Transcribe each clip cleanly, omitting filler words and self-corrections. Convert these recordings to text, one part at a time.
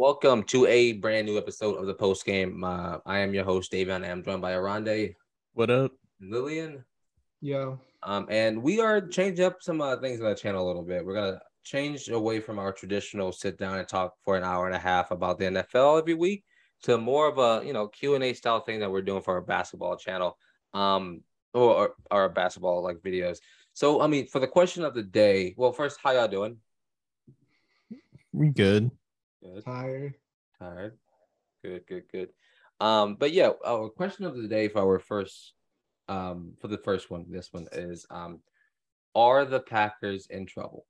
Welcome to a brand new episode of the Postgame. I am your host, Davion, and I'm joined by Oronde. What up? Lillian. Yo. And we are changing up some things on the channel a little bit. We're going to change away from our traditional sit down and talk for an hour and a half about the NFL every week to more of a, you know, Q&A style thing that we're doing for our basketball channel or our basketball like videos. So, I mean, for the question of the day, well, first, how y'all doing? We good. Good. Tired. Good. But yeah, our question of the day for our first, for the first one, this one is, are the Packers in trouble?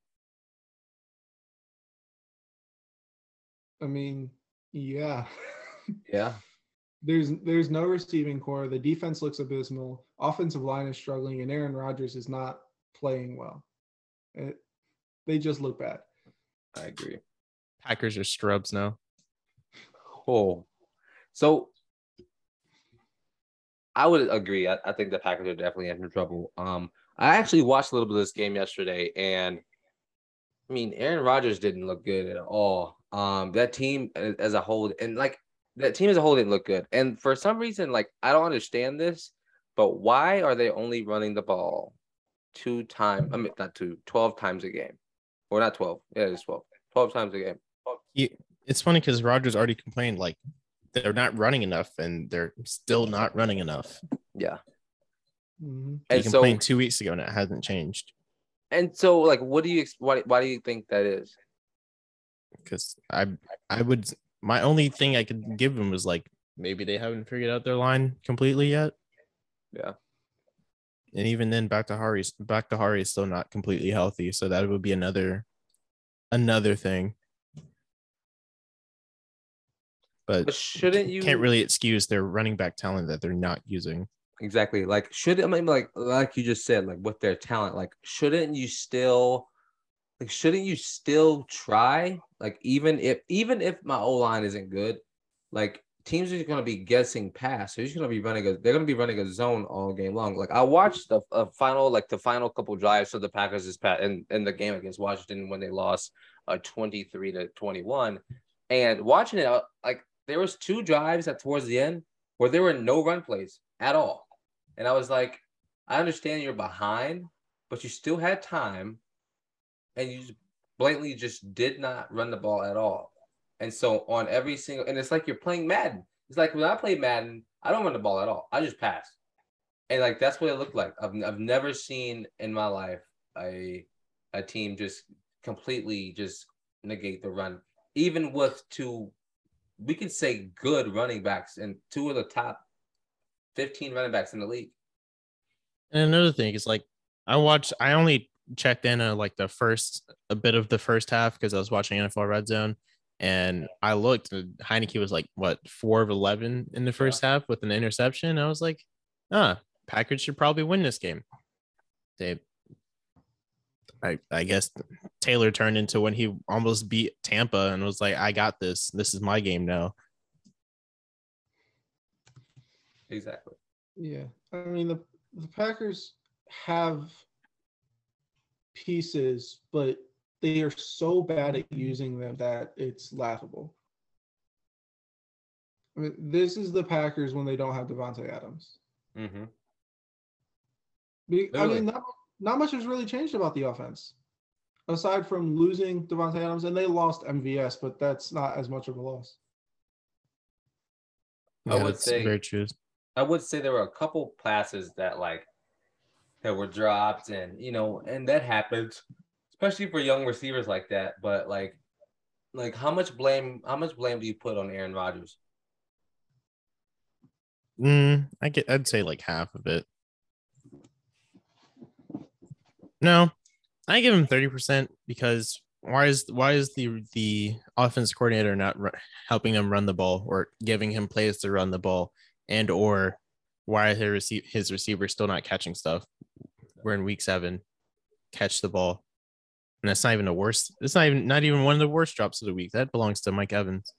I mean, yeah. Yeah. There's no receiving core. The defense looks abysmal. Offensive line is struggling, and Aaron Rodgers is not playing well. They just look bad. I agree. Packers are scrubs now. Oh, so I would agree. I think the Packers are definitely in trouble. I actually watched a little bit of this game yesterday, and I mean, Aaron Rodgers didn't look good at all. That team as a whole, and like that team as a whole didn't look good. And for some reason, like I don't understand this, but why are they only running the ball 12 times a game, or not 12? Yeah, it's 12. 12 times a game. It's funny because Rodgers already complained like they're not running enough, and they're still not running enough. Yeah. Mm-hmm. He complained 2 weeks ago, and it hasn't changed. And so, like, what do you why do you think that is? Because I would, my only thing I could give them was like maybe they haven't figured out their line completely yet. Yeah. And even then, back to Hari is still not completely healthy, so that would be another thing. But shouldn't you can't really excuse their running back talent that they're not using. Exactly. Like like you just said, like with their talent, like shouldn't you still try? Like even if my O-line isn't good, like teams are going to be guessing pass. They're just going to be running a zone all game long. Like I watched the final couple drives of the Packers this past in the game against Washington when they lost 23-21, and watching it, like there was two drives towards the end where there were no run plays at all, and I was like, I understand you're behind, but you still had time, and you blatantly just did not run the ball at all. And so on every single, and it's like you're playing Madden. It's like when I play Madden, I don't run the ball at all. I just pass. And like that's what it looked like. I've never seen in my life a team just completely just negate the run. Even with two, we could say good running backs and two of the top 15 running backs in the league. And another thing is like I only checked in on like the first half because I was watching NFL Red Zone. And I looked, and Heineke was like, what, 4 of 11 in the first half with an interception? I was like, Packers should probably win this game. I guess Taylor turned into when he almost beat Tampa and was like, I got this. This is my game now. Exactly. Yeah. I mean, the Packers have pieces, but they are so bad at using them that it's laughable. I mean, this is the Packers when they don't have Davante Adams. Mm-hmm. I mean, not much has really changed about the offense, aside from losing Davante Adams, and they lost MVS, but that's not as much of a loss. Yeah, I would say there were a couple passes that were dropped, and you know, and that happens. Especially for young receivers like that, but like how much blame do you put on Aaron Rodgers? I'd say like half of it. No, I give him 30% because why is the offense coordinator not helping them run the ball or giving him plays to run the ball, and or why are his receivers still not catching stuff? We're in week 7. Catch the ball. And that's not even the worst. It's not even one of the worst drops of the week. That belongs to Mike Evans.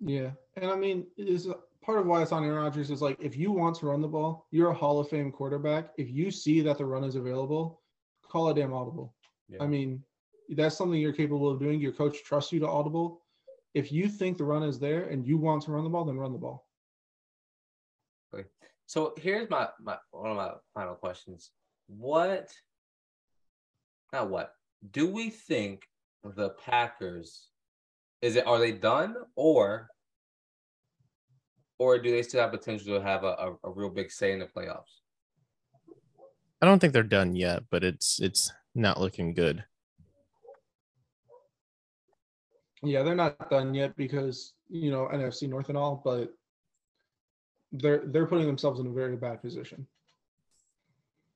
Yeah, and I mean, is part of why it's on Aaron Rodgers is like if you want to run the ball, you're a Hall of Fame quarterback. If you see that the run is available, call a damn audible. Yeah. I mean, that's something you're capable of doing. Your coach trusts you to audible. If you think the run is there and you want to run the ball, then run the ball. Okay. So here's my one of my final questions. Do we think the Packers, are they done or do they still have potential to have a real big say in the playoffs? I don't think they're done yet, but it's not looking good. Yeah, they're not done yet because, NFC North and all, but they're putting themselves in a very bad position.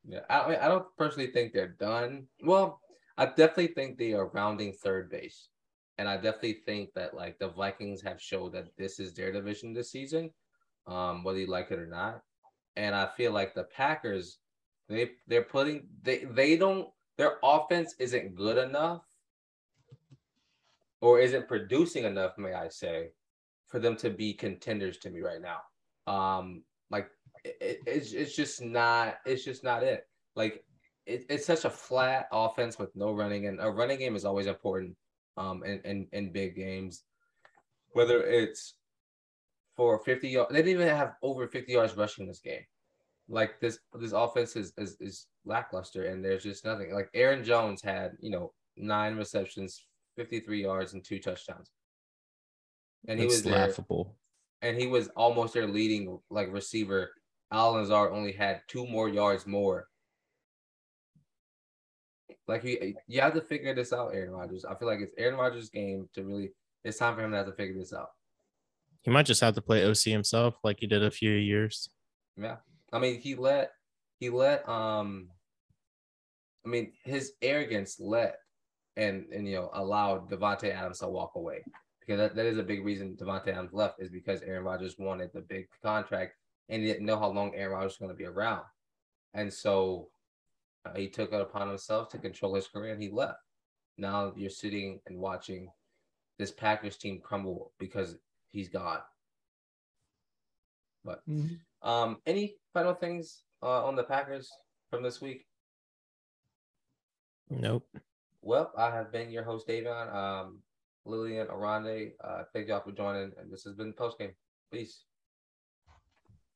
Yeah, I don't personally think they're done. Well, I definitely think they are rounding third base. And I definitely think that, the Vikings have showed that this is their division this season, whether you like it or not. And I feel like the Packers, their offense isn't good enough or isn't producing enough, may I say, for them to be contenders to me right now. It's just not it. It's such a flat offense with no running, and a running game is always important in big games, whether it's for 50 yards. They didn't even have over 50 yards rushing this game. This offense is lackluster, and there's just nothing. Aaron Jones had, 9 receptions, 53 yards, and 2 touchdowns. And he was laughable. And he was almost their leading receiver. Allen Lazard only had 2 more yards more. You have to figure this out, Aaron Rodgers. I feel like it's Aaron Rodgers' game to really. It's time for him to have to figure this out. He might just have to play OC himself, like he did a few years. Yeah, I mean, his arrogance allowed Davante Adams to walk away. Because that is a big reason Davante Adams left, is because Aaron Rodgers wanted the big contract and he didn't know how long Aaron Rodgers was going to be around. And so he took it upon himself to control his career and he left. Now you're sitting and watching this Packers team crumble because he's gone. But any final things on the Packers from this week? Nope. Well, I have been your host, Davion. Lillian, Oronde, thank y'all for joining. And this has been Postgame. Peace.